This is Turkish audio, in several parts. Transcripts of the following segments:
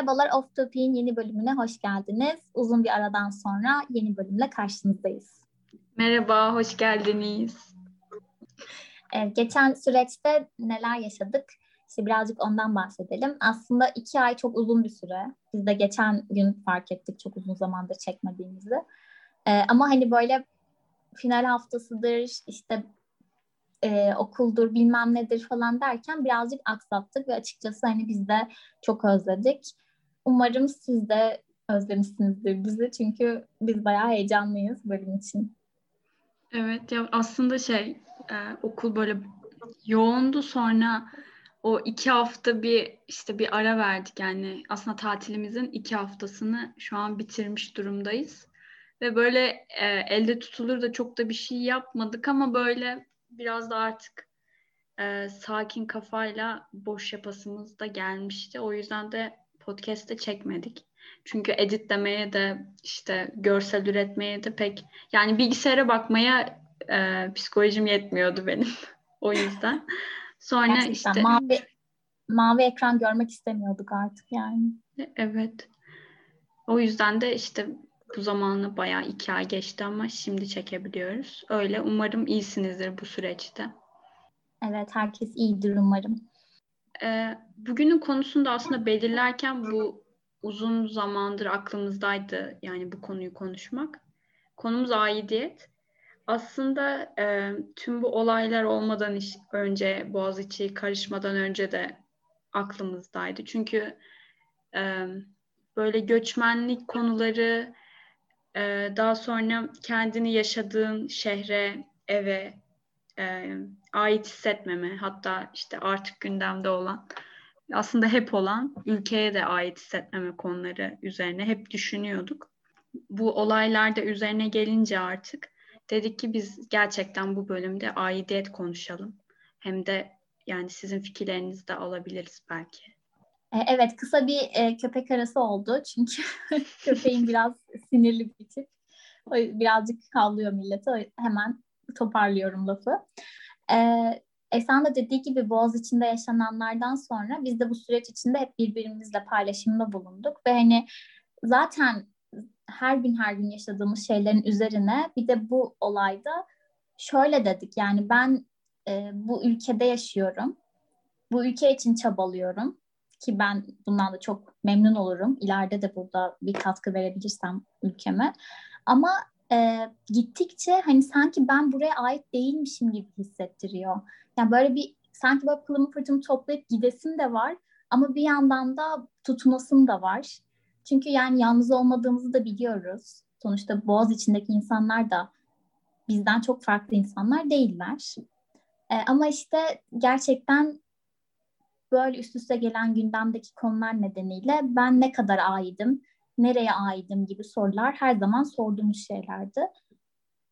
Merhabalar, Off Topic'in yeni bölümüne hoş geldiniz. Uzun bir aradan sonra yeni bölümle karşınızdayız. Merhaba, hoş geldiniz. Geçen süreçte neler yaşadık? İşte birazcık ondan bahsedelim. Aslında 2 ay çok uzun bir süre. Biz de geçen gün fark ettik çok uzun zamandır çekmediğimizi. Ama hani böyle final haftasıdır, işte okuldur bilmem nedir falan derken birazcık aksattık ve açıkçası hani biz de çok özledik. Umarım siz de özlemişsinizdir bizi, çünkü biz bayağı heyecanlıyız bölüm için. Evet ya, aslında okul böyle yoğundu, sonra o 2 hafta bir ara verdik, yani aslında tatilimizin 2 haftasını şu an bitirmiş durumdayız ve böyle elde tutulur da çok da bir şey yapmadık ama böyle biraz da artık sakin kafayla boş yapasımız da gelmişti. O yüzden de podcast'te çekmedik. Çünkü editlemeye de görsel üretmeye de pek, yani bilgisayara bakmaya psikolojim yetmiyordu benim. O yüzden. Sonra gerçekten mavi ekran görmek istemiyorduk artık yani. Evet. O yüzden de bu zamanla bayağı 2 ay geçti ama şimdi çekebiliyoruz. Öyle, umarım iyisinizdir bu süreçte. Evet, herkes iyidir umarım. Bugünün konusunu da aslında belirlerken bu uzun zamandır aklımızdaydı, yani bu konuyu konuşmak. Konumuz aidiyet. Aslında tüm bu olaylar olmadan önce, Boğaziçi karışmadan önce de aklımızdaydı. Çünkü böyle göçmenlik konuları, daha sonra kendini yaşadığın şehre, eve ait hissetmeme, hatta artık gündemde olan, aslında hep olan ülkeye de ait hissetmeme konuları üzerine hep düşünüyorduk. Bu olaylar da üzerine gelince artık dedik ki biz gerçekten bu bölümde aidiyet konuşalım. Hem de yani sizin fikirlerinizi de alabiliriz belki. Evet, kısa bir köpek arası oldu çünkü köpeğin biraz sinirli bir tip, birazcık havlıyor millete, hemen toparlıyorum lafı. Esen de dediği gibi Boğaziçi'nde yaşananlardan sonra biz de bu süreç içinde hep birbirimizle paylaşımda bulunduk ve hani zaten her gün yaşadığımız şeylerin üzerine bir de bu olayda şöyle dedik, yani ben bu ülkede yaşıyorum, bu ülke için çabalıyorum. Ki ben bundan da çok memnun olurum. İleride de burada bir katkı verebilirsem ülkeme. Ama gittikçe hani sanki ben buraya ait değilmişim gibi hissettiriyor. Yani böyle bir sanki böyle pılımı pırtımı toplayıp gidesim de var. Ama bir yandan da tutunasım da var. Çünkü yani yalnız olmadığımızı da biliyoruz. Sonuçta Boğaziçi'ndeki insanlar da bizden çok farklı insanlar değiller. Ama gerçekten... Böyle üst üste gelen gündemdeki konular nedeniyle ben ne kadar aidim, nereye aidim gibi sorular her zaman sorduğumuz şeylerdi.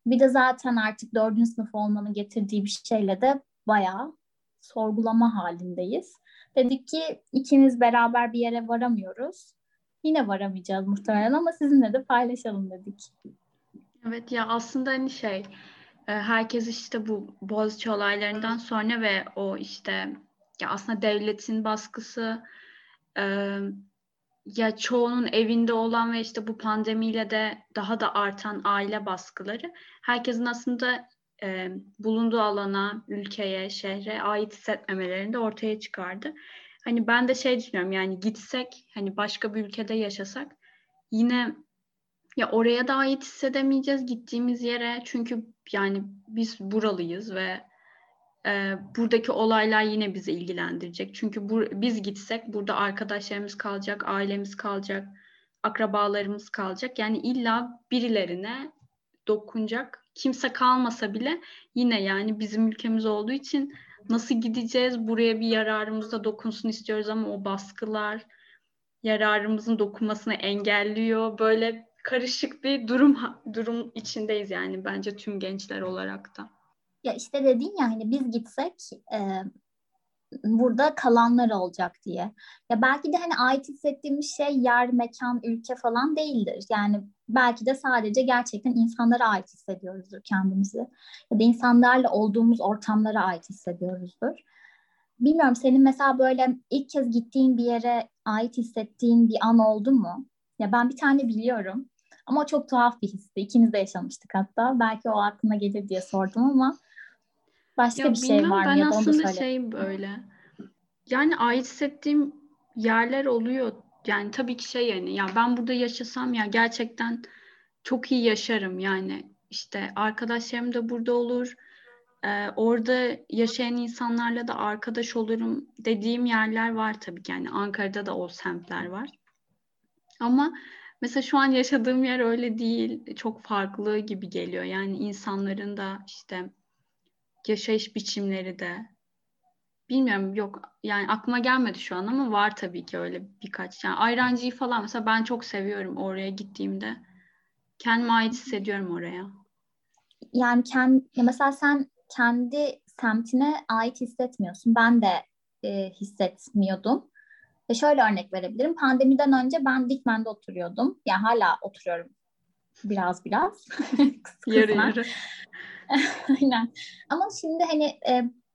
Bir de zaten artık 4. sınıf olmanın getirdiği bir şeyle de bayağı sorgulama halindeyiz. Dedik ki ikimiz beraber bir yere varamıyoruz. Yine varamayacağız muhtemelen ama sizinle de paylaşalım dedik. Evet ya, aslında herkes bu Boğaziçi olaylarından sonra ve o ya aslında devletin baskısı, ya çoğunun evinde olan ve bu pandemiyle de daha da artan aile baskıları, herkesin aslında bulunduğu alana, ülkeye, şehre ait hissetmemelerini de ortaya çıkardı. Hani ben de düşünüyorum, yani gitsek, hani başka bir ülkede yaşasak yine ya oraya da ait hissedemeyeceğiz gittiğimiz yere, çünkü yani biz buralıyız ve buradaki olaylar yine bizi ilgilendirecek. Çünkü biz gitsek burada arkadaşlarımız kalacak, ailemiz kalacak, akrabalarımız kalacak. Yani illa birilerine dokunacak. Kimse kalmasa bile yine yani bizim ülkemiz olduğu için nasıl gideceğiz? Buraya bir yararımız da dokunsun istiyoruz ama o baskılar yararımızın dokunmasını engelliyor. Böyle karışık bir durum içindeyiz yani bence tüm gençler olarak da. Ya dedin ya hani biz gitsek burada kalanlar olacak diye. Ya belki de hani ait hissettiğimiz şey yer, mekan, ülke falan değildir. Yani belki de sadece gerçekten insanlara ait hissediyoruzdur kendimizi. Ya da insanlarla olduğumuz ortamlara ait hissediyoruzdur. Bilmiyorum, senin mesela böyle ilk kez gittiğin bir yere ait hissettiğin bir an oldu mu? Ya ben bir tane biliyorum ama çok tuhaf bir histi. İkimiz de yaşamıştık hatta. Belki o aklına gelir diye sordum ama başka bir şey var mı? Ben aslında böyle. Yani ait hissettiğim yerler oluyor. Yani tabii ki ya ben burada yaşasam ya gerçekten çok iyi yaşarım yani. İşte arkadaşlarım da burada olur. Orada yaşayan insanlarla da arkadaş olurum dediğim yerler var tabii ki. Yani Ankara'da da o semtler var. Ama mesela şu an yaşadığım yer öyle değil. Çok farklı gibi geliyor. Yani insanların da işte yaşayış biçimleri de. Bilmiyorum, yok yani aklıma gelmedi şu an ama var tabii ki öyle birkaç. Yani Ayrancı'yı falan mesela ben çok seviyorum, oraya gittiğimde. Kendime ait hissediyorum oraya. Yani mesela sen kendi semtine ait hissetmiyorsun. Ben de hissetmiyordum. Ve şöyle örnek verebilirim. Pandemiden önce ben Dikmen'de oturuyordum. Yani hala oturuyorum. Biraz. Yarı. Aynen. Ama şimdi hani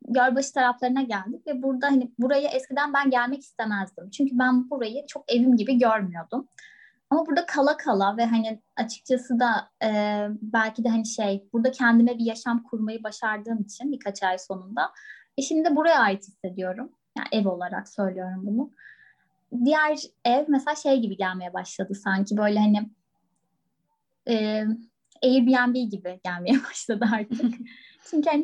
Gölbaşı taraflarına geldik ve burada hani buraya eskiden ben gelmek istemezdim. Çünkü ben burayı çok evim gibi görmüyordum. Ama burada kala ve hani açıkçası da belki de hani burada kendime bir yaşam kurmayı başardığım için birkaç ay sonunda. Şimdi de buraya ait hissediyorum. Yani ev olarak söylüyorum bunu. Diğer ev mesela gibi gelmeye başladı sanki. Böyle hani Airbnb gibi gelmeye başladı artık. Çünkü hani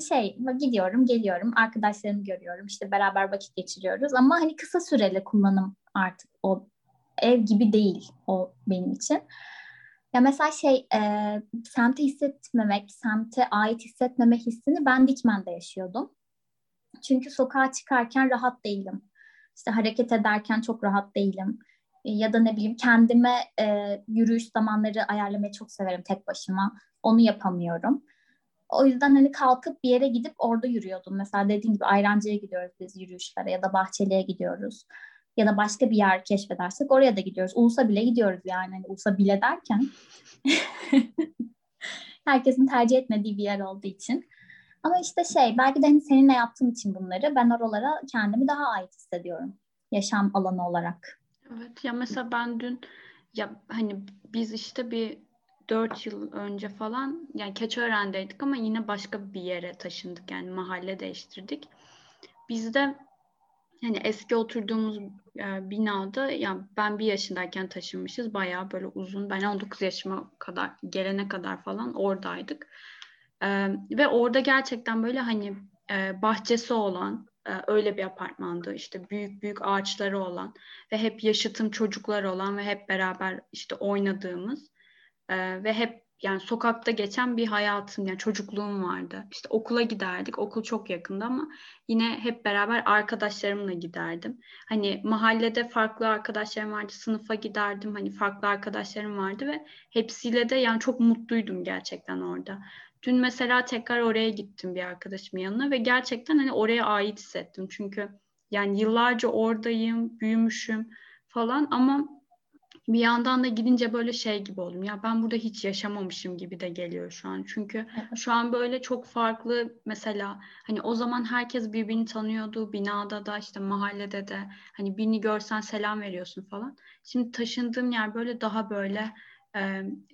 gidiyorum, geliyorum, arkadaşlarımı görüyorum, işte beraber vakit geçiriyoruz. Ama hani kısa süreli kullanım artık o. Ev gibi değil o benim için. Ya mesela semte ait hissetmeme hissini ben Dikmen'de yaşıyordum. Çünkü sokağa çıkarken rahat değilim. İşte hareket ederken çok rahat değilim. Ya da kendime yürüyüş zamanları ayarlamayı çok severim tek başıma. Onu yapamıyorum. O yüzden hani kalkıp bir yere gidip orada yürüyordum. Mesela dediğim gibi Ayrancı'ya gidiyoruz biz yürüyüşlere ya da Bahçeli'ye gidiyoruz. Ya da başka bir yer keşfedersek oraya da gidiyoruz. Ulus'a bile gidiyoruz yani. Hani Ulus'a bile derken. Herkesin tercih etmediği bir yer olduğu için. Ama belki de hani seninle yaptığım için bunları ben oralara kendimi daha ait hissediyorum. Yaşam alanı olarak. Evet ya mesela ben dün biz bir 4 yıl önce falan yani Keçiören'deydik ama yine başka bir yere taşındık. Yani mahalle değiştirdik. Bizde eski oturduğumuz binada ben 1 yaşındayken taşınmışız. Bayağı böyle uzun. Ben 19 yaşıma kadar gelene kadar falan oradaydık. Ve orada gerçekten böyle bahçesi olan öyle bir apartmandı. İşte büyük büyük ağaçları olan ve hep yaşıtım çocuklar olan ve hep beraber oynadığımız ve hep sokakta geçen bir hayatım, çocukluğum vardı. Okula giderdik. Okul çok yakındı ama yine hep beraber arkadaşlarımla giderdim. Mahallede farklı arkadaşlarım vardı. Sınıfa giderdim. Farklı arkadaşlarım vardı ve hepsiyle de çok mutluydum gerçekten orada. Dün mesela tekrar oraya gittim bir arkadaşımın yanına ve gerçekten oraya ait hissettim. Çünkü yıllarca oradayım, büyümüşüm falan ama bir yandan da gidince böyle gibi oldum. Ya ben burada hiç yaşamamışım gibi de geliyor şu an. Çünkü şu an böyle çok farklı mesela o zaman herkes birbirini tanıyordu. Binada da mahallede de birini görsen selam veriyorsun falan. Şimdi taşındığım yer böyle daha böyle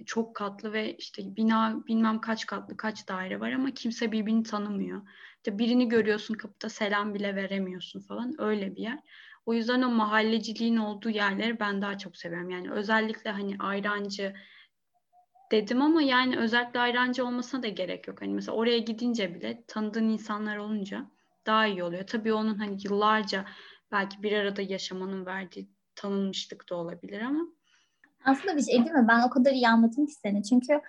çok katlı ve bina bilmem kaç katlı kaç daire var ama kimse birbirini tanımıyor. Birini görüyorsun kapıda selam bile veremiyorsun falan, öyle bir yer. O yüzden o mahalleciliğin olduğu yerleri ben daha çok seviyorum. Yani özellikle Ayrancı dedim ama yani özellikle Ayrancı olmasına da gerek yok. Mesela oraya gidince bile tanıdığın insanlar olunca daha iyi oluyor. Tabii onun yıllarca belki bir arada yaşamanın verdiği tanınmışlık da olabilir ama. Aslında bir şey değil mi? Ben o kadar iyi anlatayım ki seni. Çünkü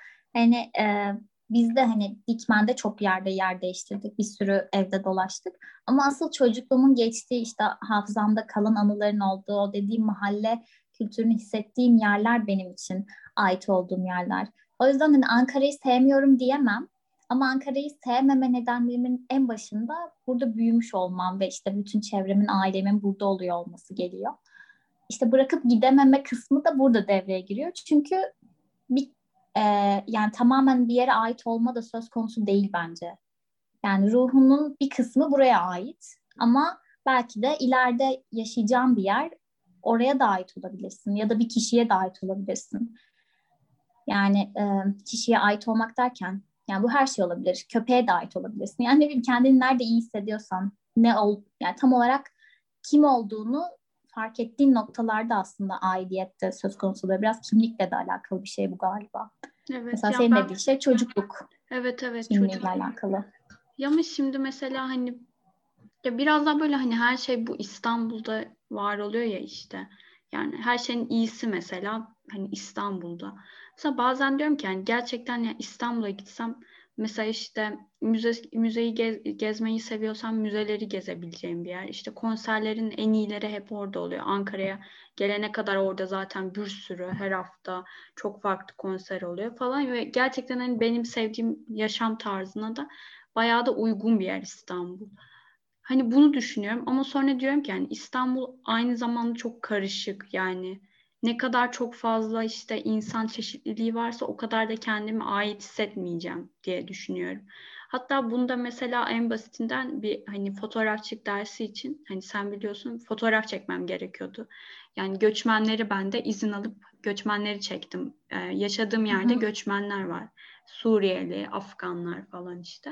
biz de Dikmen'de çok yer değiştirdik. Bir sürü evde dolaştık. Ama asıl çocukluğumun geçtiği hafızamda kalan anıların olduğu o dediğim mahalle kültürünü hissettiğim yerler benim için ait olduğum yerler. O yüzden Ankara'yı sevmiyorum diyemem. Ama Ankara'yı sevmeme nedenlerimin en başında burada büyümüş olmam ve bütün çevremin, ailemin burada oluyor olması geliyor. Bırakıp gidememe kısmı da burada devreye giriyor. Çünkü tamamen bir yere ait olma da söz konusu değil bence. Yani ruhunun bir kısmı buraya ait ama belki de ileride yaşayacağın bir yer, oraya da ait olabilirsin ya da bir kişiye de ait olabilirsin. Yani kişiye ait olmak derken, yani bu her şey olabilir. Köpeğe de ait olabilirsin. Yani ne bileyim, kendini nerede iyi hissediyorsan, yani tam olarak kim olduğunu fark ettiğin noktalarda aslında aidiyette söz konusu oluyor. Biraz kimlikle de alakalı bir şey bu galiba. Evet, mesela senin dediğin şey çocukluk. Evet, kimliğiyle alakalı. Ya ama şimdi mesela hani ya biraz daha böyle hani her şey bu İstanbul'da var oluyor ya işte. Yani her şeyin iyisi mesela hani İstanbul'da. Mesela bazen diyorum ki yani gerçekten ya İstanbul'a gitsem mesela işte müzeyi gezmeyi seviyorsam müzeleri gezebileceğim bir yer. İşte konserlerin en iyileri hep orada oluyor. Ankara'ya gelene kadar orada zaten bir sürü her hafta çok farklı konser oluyor falan. Ve gerçekten hani benim sevdiğim yaşam tarzına da bayağı da uygun bir yer İstanbul. Hani bunu düşünüyorum ama sonra diyorum ki yani İstanbul aynı zamanda çok karışık yani. Ne kadar çok fazla işte insan çeşitliliği varsa o kadar da kendime ait hissetmeyeceğim diye düşünüyorum. Hatta bunda mesela en basitinden bir hani fotoğrafçılık dersi için hani sen biliyorsun fotoğraf çekmem gerekiyordu. Yani göçmenleri ben de izin alıp göçmenleri çektim. Yaşadığım yerde göçmenler var. Suriyeli, Afganlar falan işte.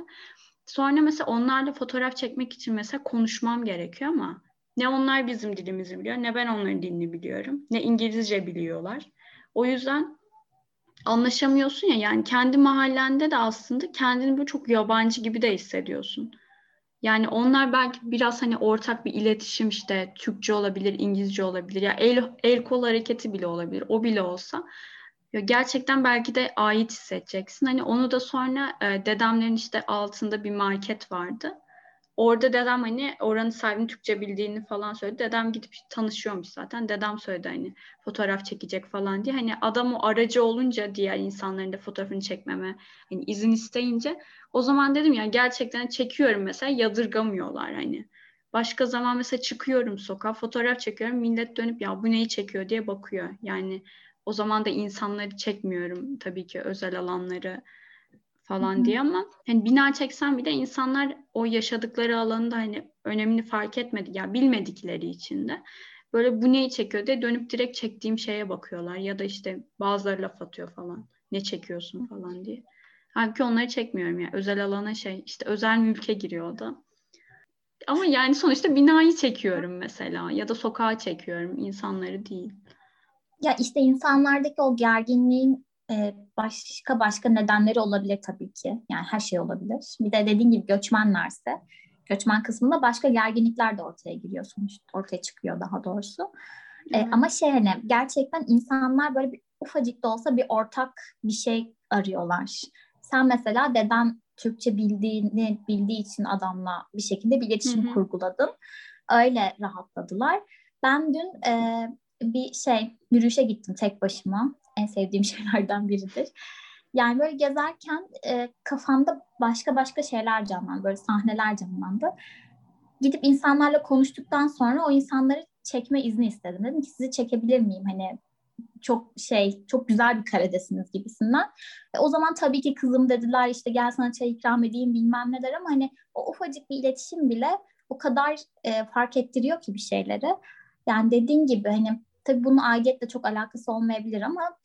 Sonra mesela onlarla fotoğraf çekmek için mesela konuşmam gerekiyor ama ne onlar bizim dilimizi biliyor, ne ben onların dilini biliyorum, ne İngilizce biliyorlar. O yüzden anlaşamıyorsun ya, yani kendi mahallende de aslında kendini böyle çok yabancı gibi de hissediyorsun. Yani onlar belki biraz hani ortak bir iletişim işte Türkçe olabilir, İngilizce olabilir, ya el kol hareketi bile olabilir, o bile olsa. Gerçekten belki de ait hissedeceksin. Hani onu da sonra dedemlerin işte altında bir market vardı. Orada dedem hani oranın sahibinin Türkçe bildiğini falan söyledi. Dedem gidip tanışıyormuş zaten. Dedem söyledi hani fotoğraf çekecek falan diye. Hani adam o aracı olunca diğer insanların da fotoğrafını çekmeme hani izin isteyince o zaman dedim ya gerçekten çekiyorum mesela yadırgamıyorlar hani. Başka zaman mesela çıkıyorum sokağa fotoğraf çekiyorum. Millet dönüp ya bu neyi çekiyor diye bakıyor. Yani o zaman da insanları çekmiyorum tabii ki özel alanları falan diye ama hani bina çeksem bile insanlar o yaşadıkları alanında hani önemini fark etmedi. Yani bilmedikleri için de böyle bu neyi çekiyor diye dönüp direkt çektiğim şeye bakıyorlar ya da işte bazıları laf atıyor falan ne çekiyorsun falan diye. Halbuki onları çekmiyorum yani özel alana şey işte özel mülke giriyor o da. Ama yani sonuçta binayı çekiyorum mesela ya da sokağa çekiyorum insanları değil. Ya işte insanlardaki o gerginliğin başka nedenleri olabilir tabii ki. Yani her şey olabilir. Bir de dediğin gibi göçmenlerse, göçmen kısmında başka gerginlikler de ortaya giriyor sonuçta. Ortaya çıkıyor daha doğrusu. Ama hani gerçekten insanlar böyle bir ufacık da olsa bir ortak bir şey arıyorlar. Sen mesela deden Türkçe bildiği için adamla bir şekilde bir iletişim kurguladın. Öyle rahatladılar. Ben dün bir yürüyüşe gittim tek başıma. En sevdiğim şeylerden biridir. Yani böyle gezerken kafamda başka şeyler canlandı. Böyle sahneler canlandı. Gidip insanlarla konuştuktan sonra o insanları çekme izni istedim. Dedim ki sizi çekebilir miyim? Hani çok güzel bir karedesiniz gibisinden. O zaman tabii ki kızım dediler işte gel sana çay ikram edeyim bilmem neler ama hani o ufacık bir iletişim bile o kadar fark ettiriyor ki bir şeyleri. Yani dediğin gibi hani tabii bunun aidiyetle çok alakası olmayabilir ama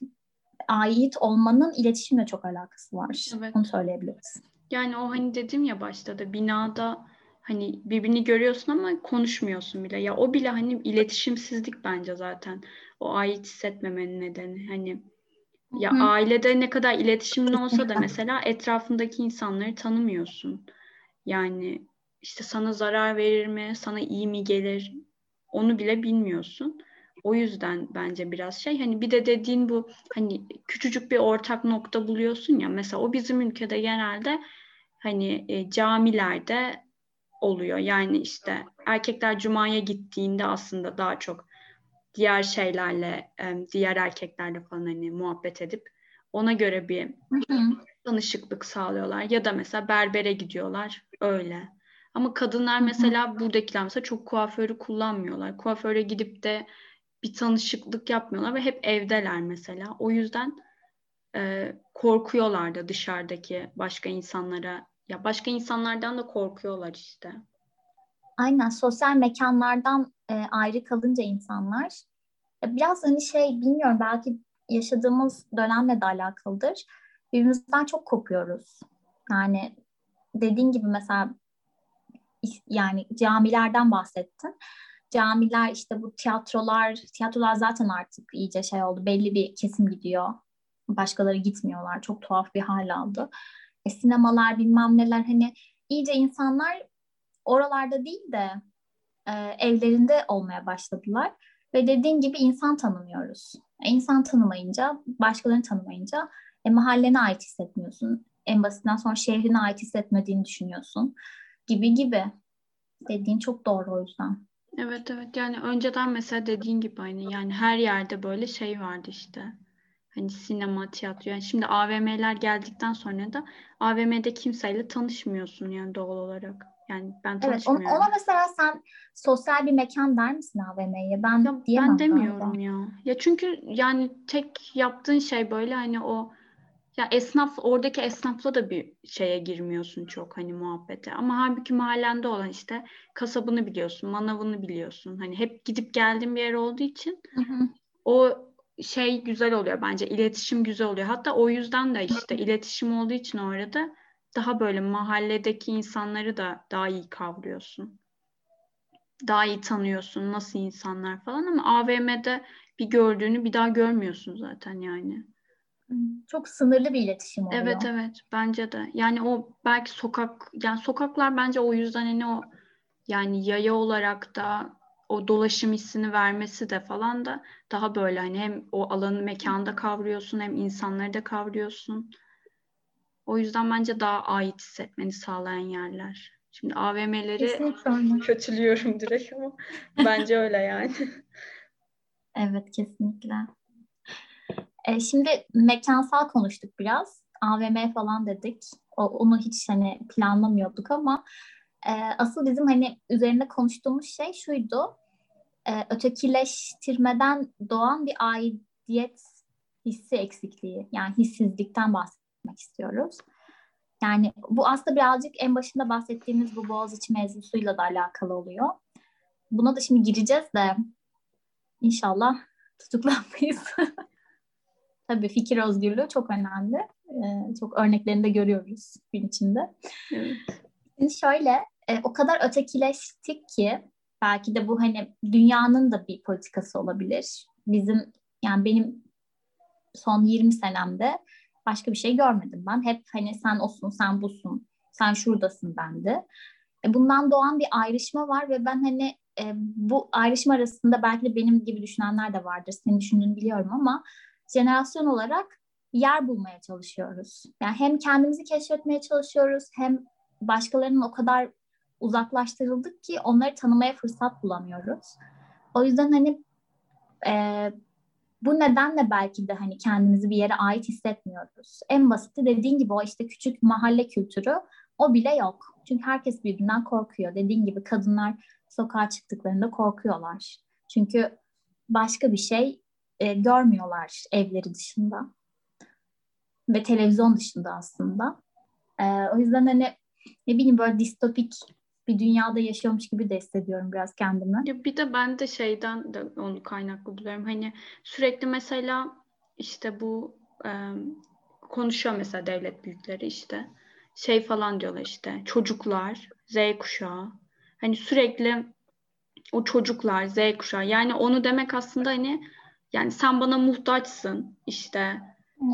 ait olmanın iletişimle çok alakası var. Evet. Onu söyleyebiliriz. Yani o hani dedim ya başta da binada hani birbirini görüyorsun ama konuşmuyorsun bile. Ya o bile hani iletişimsizlik bence zaten. O ait hissetmemenin nedeni. Hani ya ailede ne kadar iletişimin olsa da mesela etrafındaki insanları tanımıyorsun. Yani işte sana zarar verir mi? Sana iyi mi gelir? Onu bile bilmiyorsun. O yüzden bence biraz hani bir de dediğin bu hani küçücük bir ortak nokta buluyorsun ya mesela o bizim ülkede genelde hani camilerde oluyor. Yani işte erkekler cumaya gittiğinde aslında daha çok diğer şeylerle diğer erkeklerle falan hani muhabbet edip ona göre bir tanışıklık sağlıyorlar ya da mesela berbere gidiyorlar öyle. Ama kadınlar mesela buradakiler mesela çok kuaförü kullanmıyorlar. Kuaföre gidip de bir tanışıklık yapmıyorlar ve hep evdeler mesela. O yüzden korkuyorlar da dışarıdaki başka insanlara. Ya başka insanlardan da korkuyorlar işte. Aynen, sosyal mekanlardan ayrı kalınca insanlar. Biraz hani bilmiyorum, belki yaşadığımız dönemle de alakalıdır. Birbirimizden çok kopuyoruz. Yani dediğin gibi mesela camilerden bahsettin. Camiler, işte bu tiyatrolar zaten artık iyice oldu. Belli bir kesim gidiyor. Başkaları gitmiyorlar. Çok tuhaf bir hal aldı. Sinemalar, bilmem neler, hani iyice insanlar oralarda değil de evlerinde olmaya başladılar. Ve dediğin gibi insan tanımıyoruz. İnsan tanımayınca, başkalarını tanımayınca mahallene ait hissetmiyorsun. En basitinden sonra şehrine ait hissetmediğini düşünüyorsun. Gibi. Dediğin çok doğru o yüzden. Evet. Yani önceden mesela dediğin gibi aynı. Yani her yerde böyle vardı işte. Hani sinema, tiyatro. Yani şimdi AVM'ler geldikten sonra da AVM'de kimseyle tanışmıyorsun yani doğal olarak. Yani ben tanışmıyorum. Evet, ona mesela sen sosyal bir mekan der misin AVM'ye? Ben demiyorum orada. Ya çünkü yani tek yaptığın böyle hani o ya esnaf, oradaki esnafla da bir girmiyorsun çok hani muhabbete. Ama halbuki mahallende olan işte kasabını biliyorsun, manavını biliyorsun. Hani hep gidip geldiğin bir yer olduğu için o güzel oluyor bence. İletişim güzel oluyor. Hatta o yüzden de işte iletişim olduğu için orada daha böyle mahalledeki insanları da daha iyi kavruyorsun. Daha iyi tanıyorsun nasıl insanlar falan, ama AVM'de bir gördüğünü bir daha görmüyorsun zaten yani. Çok sınırlı bir iletişim oluyor. Evet bence de. Yani o belki sokaklar bence o yüzden hani o yaya olarak da o dolaşım hissini vermesi de falan da daha böyle hani hem o alanı, mekanda kavruyorsun, hem insanları da kavruyorsun. O yüzden bence daha ait hissetmeni sağlayan yerler. Şimdi AVM'leri kötülüyorum direkt ama bence öyle yani. Evet, kesinlikle. Şimdi mekansal konuştuk biraz. AVM falan dedik. Onu hiç planlamıyorduk ama asıl bizim üzerine konuştuğumuz şuydu. Ötekileştirmeden doğan bir aidiyet hissi eksikliği. Yani hissizlikten bahsetmek istiyoruz. Yani bu aslında birazcık en başında bahsettiğimiz bu Boğaziçi mevzusuyla da alakalı oluyor. Buna da şimdi gireceğiz de inşallah tutuklanmayız. Tabii fikir özgürlüğü çok önemli. Çok örneklerini de görüyoruz gün içinde. Evet. Şimdi o kadar ötekileştik ki belki de bu dünyanın da bir politikası olabilir. Bizim benim son 20 senemde başka bir şey görmedim ben. Hep sen osun, sen busun, sen şuradasın dendi. Bundan doğan bir ayrışma var ve ben bu ayrışma arasında belki de benim gibi düşünenler de vardır. Senin düşündüğünü biliyorum ama jenerasyon olarak yer bulmaya çalışıyoruz. Yani hem kendimizi keşfetmeye çalışıyoruz, hem başkalarının o kadar uzaklaştırıldık ki onları tanımaya fırsat bulamıyoruz. O yüzden bu nedenle belki de kendimizi bir yere ait hissetmiyoruz. En basiti dediğin gibi o küçük mahalle kültürü, o bile yok. Çünkü herkes birbirinden korkuyor. Dediğin gibi kadınlar sokağa çıktıklarında korkuyorlar. Çünkü başka bir görmüyorlar evleri dışında ve televizyon dışında aslında. O yüzden böyle distopik bir dünyada yaşıyormuş gibi de hissediyorum biraz kendimi. Bir de ben de şeyden de onu kaynaklı buluyorum. Sürekli mesela bu konuşuyor mesela devlet büyükleri falan diyorlar çocuklar, Z kuşağı. Sürekli o çocuklar, Z kuşağı. Yani onu demek aslında yani sen bana muhtaçsın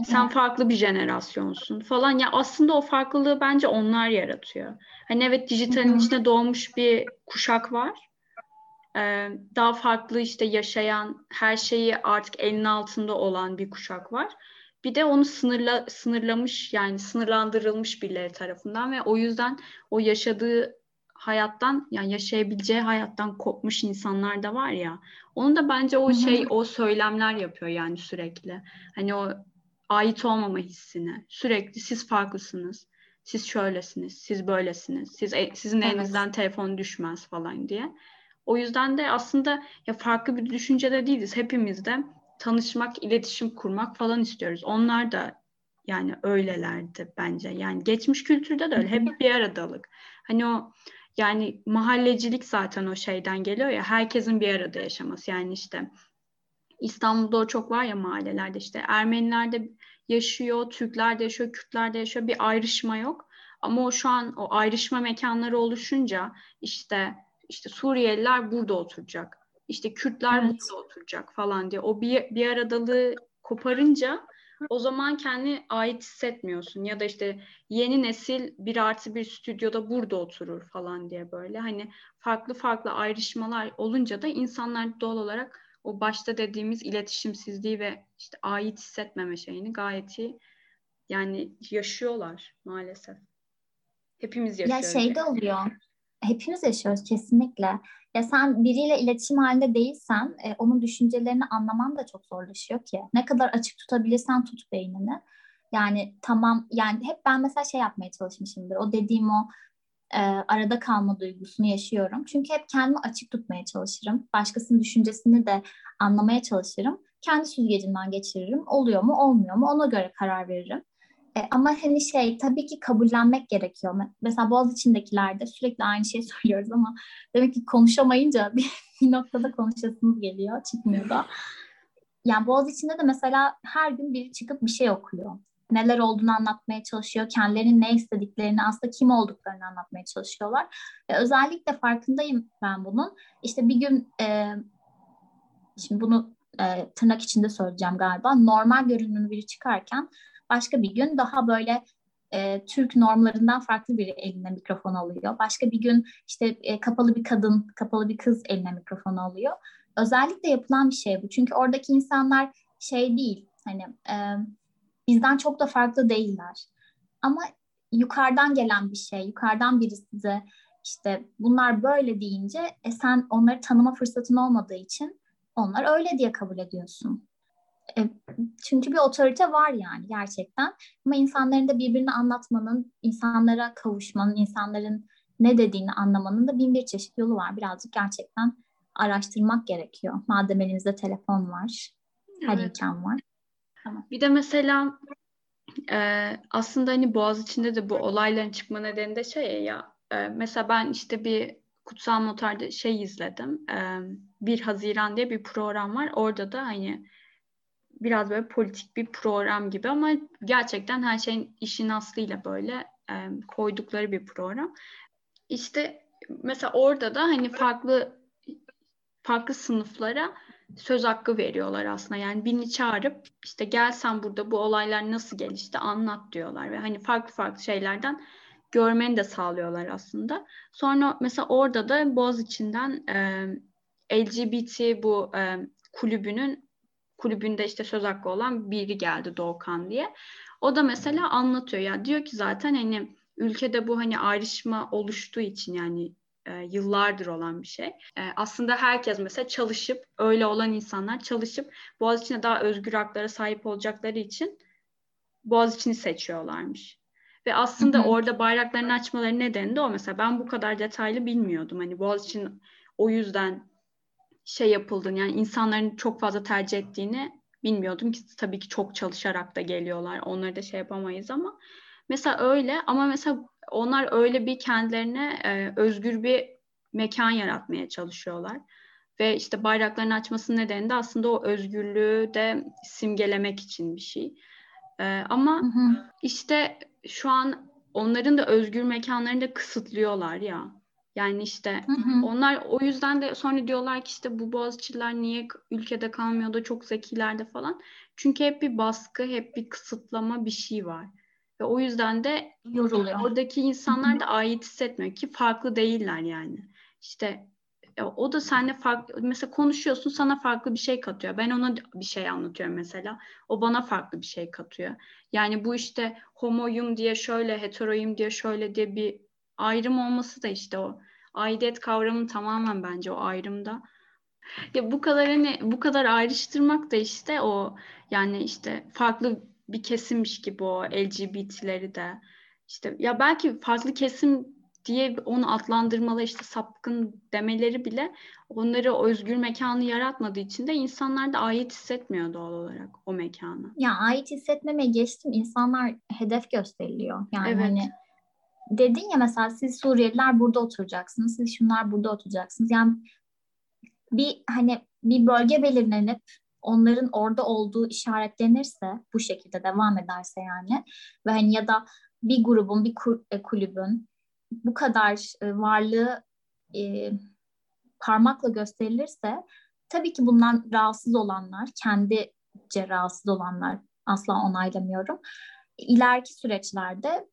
sen farklı bir jenerasyonsun falan. Ya aslında o farklılığı bence onlar yaratıyor. Evet, dijitalin içine doğmuş bir kuşak var. Daha farklı yaşayan, her şeyi artık elinin altında olan bir kuşak var. Bir de onu sınırlamış sınırlandırılmış birileri tarafından ve o yüzden o yaşadığı hayattan, yaşayabileceği hayattan kopmuş insanlar da var ya. Onu da bence o o söylemler yapıyor sürekli. O ait olmama hissini. Sürekli siz farklısınız. Siz şöylesiniz. Siz böylesiniz. Sizin elinizden telefon düşmez falan diye. O yüzden de aslında farklı bir düşüncede değiliz. Hepimiz de tanışmak, iletişim kurmak falan istiyoruz. Onlar da öylelerdi bence. Geçmiş kültürde de öyle. Hep bir aradalık. O Yani mahallecilik zaten o şeyden geliyor ya, herkesin bir arada yaşaması. Yani işte İstanbul'da o çok var ya mahallelerde, işte Ermeniler de yaşıyor, Türkler de yaşıyor, Kürtler de yaşıyor, bir ayrışma yok. Ama o şu an o ayrışma mekanları oluşunca işte Suriyeliler burada oturacak, işte Kürtler evet. burada oturacak falan diye o bir aradalığı koparınca o zaman kendini ait hissetmiyorsun. Ya da işte yeni nesil 1+1 stüdyoda burada oturur falan diye böyle. Hani farklı farklı ayrışmalar olunca da insanlar doğal olarak o başta dediğimiz iletişimsizliği ve işte ait hissetmeme şeyini gayet iyi yani yaşıyorlar maalesef. Hepimiz yaşıyoruz. Ya şey de oluyor. Hepimiz yaşıyoruz kesinlikle. Ya sen biriyle iletişim halinde değilsen onun düşüncelerini anlaman da çok zorlaşıyor ki. Ne kadar açık tutabilirsen tut beynini. Yani tamam, yani hep ben mesela şey yapmaya çalışmışımdır. O dediğim o arada kalma duygusunu yaşıyorum. Çünkü hep kendimi açık tutmaya çalışırım. Başkasının düşüncesini de anlamaya çalışırım. Kendi süzgecinden geçiririm. Oluyor mu olmuyor mu ona göre karar veririm. Ama hani şey, tabii ki kabullenmek gerekiyor. Mesela Boğaziçi'ndekilerde sürekli aynı şeyi söylüyoruz ama demek ki konuşamayınca bir noktada konuşasınız geliyor, çıkmıyor da. Yani Boğaziçi'nde de mesela her gün biri çıkıp bir şey okuyor. Neler olduğunu anlatmaya çalışıyor, kendilerinin ne istediklerini, aslında kim olduklarını anlatmaya çalışıyorlar. Ve özellikle farkındayım ben bunun. İşte bir gün, şimdi bunu tırnak içinde söyleyeceğim galiba, normal görünümlü biri çıkarken başka bir gün daha böyle Türk normlarından farklı biri eline mikrofon alıyor. Başka bir gün işte kapalı bir kadın, kapalı bir kız eline mikrofon alıyor. Özellikle yapılan bir şey bu. Çünkü oradaki insanlar şey değil, hani bizden çok da farklı değiller. Ama yukarıdan gelen bir şey, yukarıdan birisi de işte bunlar böyle deyince sen onları tanıma fırsatın olmadığı için onlar öyle diye kabul ediyorsun. Çünkü bir otorite var yani gerçekten, ama insanların da birbirini anlatmanın, insanlara kavuşmanın, insanların ne dediğini anlamanın da bin bir çeşit yolu var. Birazcık gerçekten araştırmak gerekiyor. Madem elimizde telefon var, her evet. imkan var. Tamam. Bir de mesela aslında hani Boğaziçi'nde de bu olayların çıkma nedeni de şey ya, mesela ben işte bir Kutsal Motor'da şey izledim, 1 Haziran diye bir program var. Orada da hani biraz böyle politik bir program gibi ama gerçekten her şeyin işin aslıyla böyle koydukları bir program. İşte mesela orada da hani farklı sınıflara söz hakkı veriyorlar aslında. Yani birini çağırıp işte gel sen burada bu olaylar nasıl gelişti anlat diyorlar ve hani farklı şeylerden görmeni de sağlıyorlar aslında. Sonra mesela orada da Boğaziçi'nden LGBT bu kulübünde işte söz hakkı olan biri geldi, Doğukan diye. O da mesela anlatıyor ya, diyor ki zaten hani ülkede bu hani ayrışma oluştuğu için yani yıllardır olan bir şey. Aslında herkes mesela çalışıp, öyle olan insanlar çalışıp Boğaziçi'ne daha özgür haklara sahip olacakları için Boğaziçi'ni seçiyorlarmış. Ve aslında orada bayraklarını açmaları nedeni de o. Mesela ben bu kadar detaylı bilmiyordum. Hani Boğaziçi'nin o yüzden şey yapıldığını, yani insanların çok fazla tercih ettiğini bilmiyordum ki tabii ki çok çalışarak da geliyorlar. Onları da şey yapamayız ama mesela öyle, ama mesela onlar öyle bir kendilerine özgür bir mekan yaratmaya çalışıyorlar. Ve işte bayraklarını açmasının nedeni de aslında o özgürlüğü de simgelemek için bir şey. Ama işte şu an onların da özgür mekanlarını da kısıtlıyorlar ya. Yani işte onlar o yüzden de sonra diyorlar ki işte bu Boğaziçi'liler niye ülkede kalmıyor da çok zekilerde falan. Çünkü hep bir baskı, hep bir kısıtlama bir şey var. Ve o yüzden de yoruluyor. Oradaki insanlar da ait hissetmiyor ki farklı değiller yani. İşte o da seninle farklı, mesela konuşuyorsun, sana farklı bir şey katıyor. Ben ona bir şey anlatıyorum mesela. O bana farklı bir şey katıyor. Yani bu işte homoyum diye şöyle, heteroyum diye şöyle diye bir ayrım olması da işte o aidiyet kavramı tamamen bence o ayrımda. Ya bu kadar ayrıştırmak da işte o, yani işte farklı bir kesimmiş gibi o LGBT'leri de işte, ya belki farklı kesim diye onu adlandırmalı, işte sapkın demeleri bile onları o özgür mekanı yaratmadığı için de insanlar da ait hissetmiyor doğal olarak o mekana. Ya ait hissetmemeye geçtim, insanlar hedef gösteriliyor. Yani evet. Hani dedin ya mesela siz Suriyeliler burada oturacaksınız, siz şunlar burada oturacaksınız. Yani bir bölge belirlenip onların orada olduğu işaretlenirse, bu şekilde devam ederse yani ve ya da bir grubun, bir kulübün bu kadar varlığı parmakla gösterilirse tabii ki bundan rahatsız olanlar, kendice rahatsız olanlar, asla onaylamıyorum, İleriki süreçlerde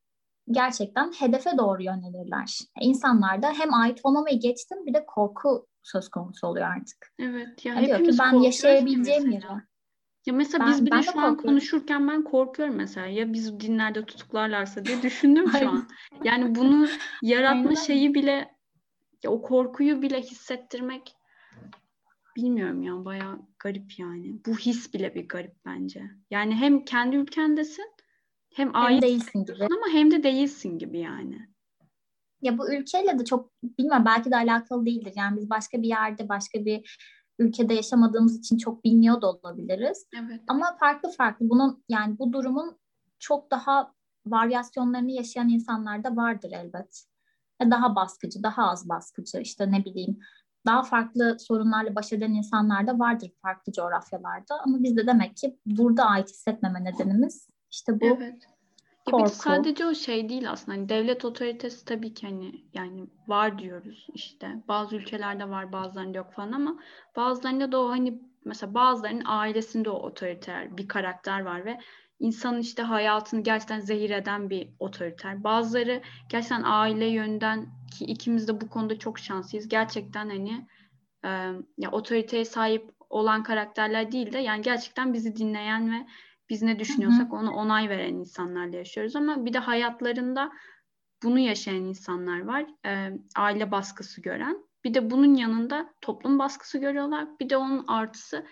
gerçekten hedefe doğru yönelirler. İnsanlarda hem ait olmamayı geçtim, bir de korku söz konusu oluyor artık. Evet ya, hepimiz ki, ben yaşayabileceğim yere. Ya mesela biz bile şu an konuşurken ben korkuyorum mesela. Ya biz dinlerde tutuklarlarsa diye düşündüm şu an. Yani bunu yaratma şeyi bile, ya o korkuyu bile hissettirmek, bilmiyorum ya, bayağı garip yani. Bu his bile bir garip bence. Yani hem kendi ülkendesin, hem ait değilsin gibi ama hem de değilsin gibi yani. Ya bu ülkeyle de çok, bilmiyorum, belki de alakalı değildir. Yani biz başka bir yerde, başka bir ülkede yaşamadığımız için çok bilmiyor da olabiliriz. Evet. Ama farklı farklı. Bunun, yani bu durumun çok daha varyasyonlarını yaşayan insanlar da vardır elbet. Daha baskıcı, daha az baskıcı, işte ne bileyim, daha farklı sorunlarla baş eden insanlar da vardır farklı coğrafyalarda. Ama bizde demek ki burada ait hissetmeme nedenimiz işte bu. Evet. Korku. Sadece o şey değil aslında. Hani devlet otoritesi tabii ki yani var diyoruz işte. Bazı ülkelerde var, bazılarında yok falan ama bazılarında da o mesela bazılarının ailesinde o otoriter bir karakter var ve insanın işte hayatını gerçekten zehir eden bir otoriter. Bazıları gerçekten aile yönden, ki ikimiz de bu konuda çok şanslıyız. Gerçekten ya otoriteye sahip olan karakterler değil de yani gerçekten bizi dinleyen ve biz ne düşünüyorsak ona onay veren insanlarla yaşıyoruz ama bir de hayatlarında bunu yaşayan insanlar var. Aile baskısı gören. Bir de bunun yanında toplum baskısı görüyorlar. Bir de onun artısı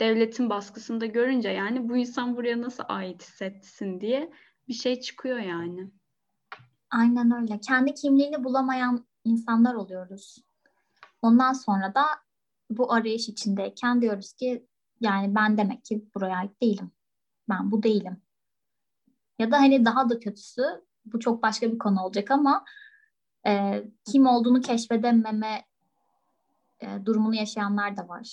devletin baskısını da görünce yani bu insan buraya nasıl ait hissetsin diye bir şey çıkıyor yani. Aynen öyle. Kendi kimliğini bulamayan insanlar oluyoruz. Ondan sonra da bu arayış içindeyken diyoruz ki yani ben demek ki buraya ait değilim. Ben bu değilim. Ya da daha da kötüsü, bu çok başka bir konu olacak ama kim olduğunu keşfedememe durumunu yaşayanlar da var.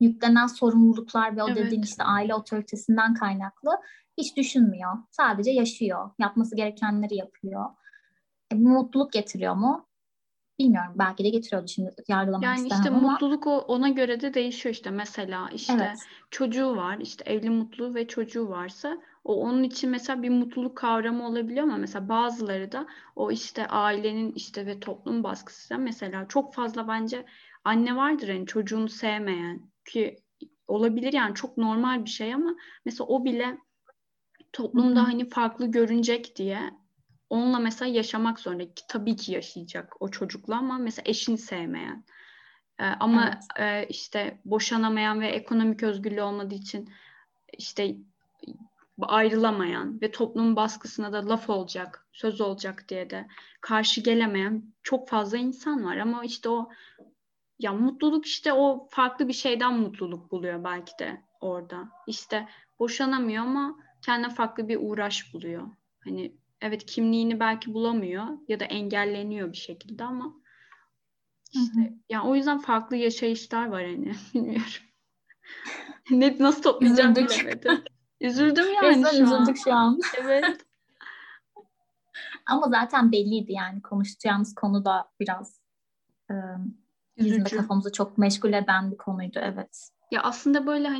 Yüklenen sorumluluklar ve o dediğin işte aile otoritesinden kaynaklı hiç düşünmüyor. Sadece yaşıyor. Yapması gerekenleri yapıyor. Mutluluk getiriyor mu? Bilmiyorum. Belki de getiriyordu, şimdi yargılamak yani istemem işte ama. Yani mutluluk ona göre de değişiyor işte. Mesela işte çocuğu var, işte evli mutlu ve çocuğu varsa onun için mesela bir mutluluk kavramı olabiliyor ama mesela bazıları da o işte ailenin işte ve toplum baskısıyla mesela çok fazla bence anne vardır yani çocuğunu sevmeyen, ki olabilir yani çok normal bir şey ama mesela o bile toplumda farklı görünecek diye onunla mesela yaşamak zorunda, ki tabii ki yaşayacak o çocukla ama mesela eşini sevmeyen ama işte boşanamayan ve ekonomik özgürlüğü olmadığı için işte ayrılamayan ve toplum baskısına da laf olacak, söz olacak diye de karşı gelemeyen çok fazla insan var ama işte o ya mutluluk işte o farklı bir şeyden mutluluk buluyor belki de orada. İşte boşanamıyor ama kendine farklı bir uğraş buluyor. Evet, kimliğini belki bulamıyor ya da engelleniyor bir şekilde ama işte o yüzden farklı yaşayışlar var bilmiyorum. Nasıl toplayacağım bilemedim. Üzüldüm yani şu an. Üzüldük şu an. Evet. Ama zaten belliydi yani konuşacağımız konu da biraz bizim de kafamızı çok meşgul eden bir konuydu. Evet. Ya aslında böyle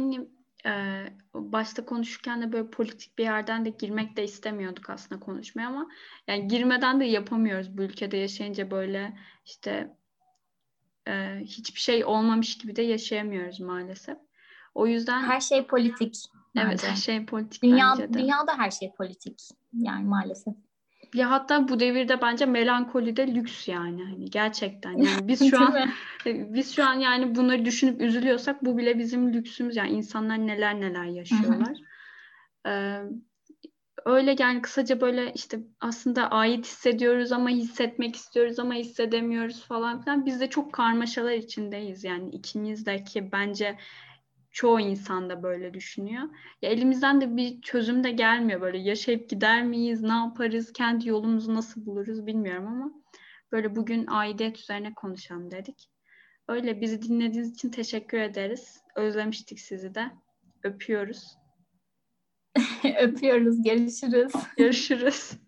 başta konuşurken de böyle politik bir yerden de girmek de istemiyorduk aslında konuşmaya ama yani girmeden de yapamıyoruz bu ülkede yaşayınca böyle işte hiçbir şey olmamış gibi de yaşayamıyoruz maalesef. O yüzden her şey politik. Evet, her şey politik bence de. Dünyada her şey politik yani maalesef. Ya hatta bu devirde bence melankoli de lüks yani gerçekten. Yani biz şu an yani bunları düşünüp üzülüyorsak bu bile bizim lüksümüz. Yani insanlar neler yaşıyorlar. Öyle yani kısaca böyle işte aslında ait hissediyoruz ama hissetmek istiyoruz ama hissedemiyoruz falan filan. Biz de çok karmaşalar içindeyiz yani ikimiz de, ki bence çoğu insan da böyle düşünüyor. Ya elimizden de bir çözüm de gelmiyor böyle. Yaşayıp gider miyiz, ne yaparız, kendi yolumuzu nasıl buluruz bilmiyorum ama böyle bugün aidiyet üzerine konuşalım dedik. Öyle, bizi dinlediğiniz için teşekkür ederiz. Özlemiştik sizi de. Öpüyoruz. Öpüyoruz. Görüşürüz.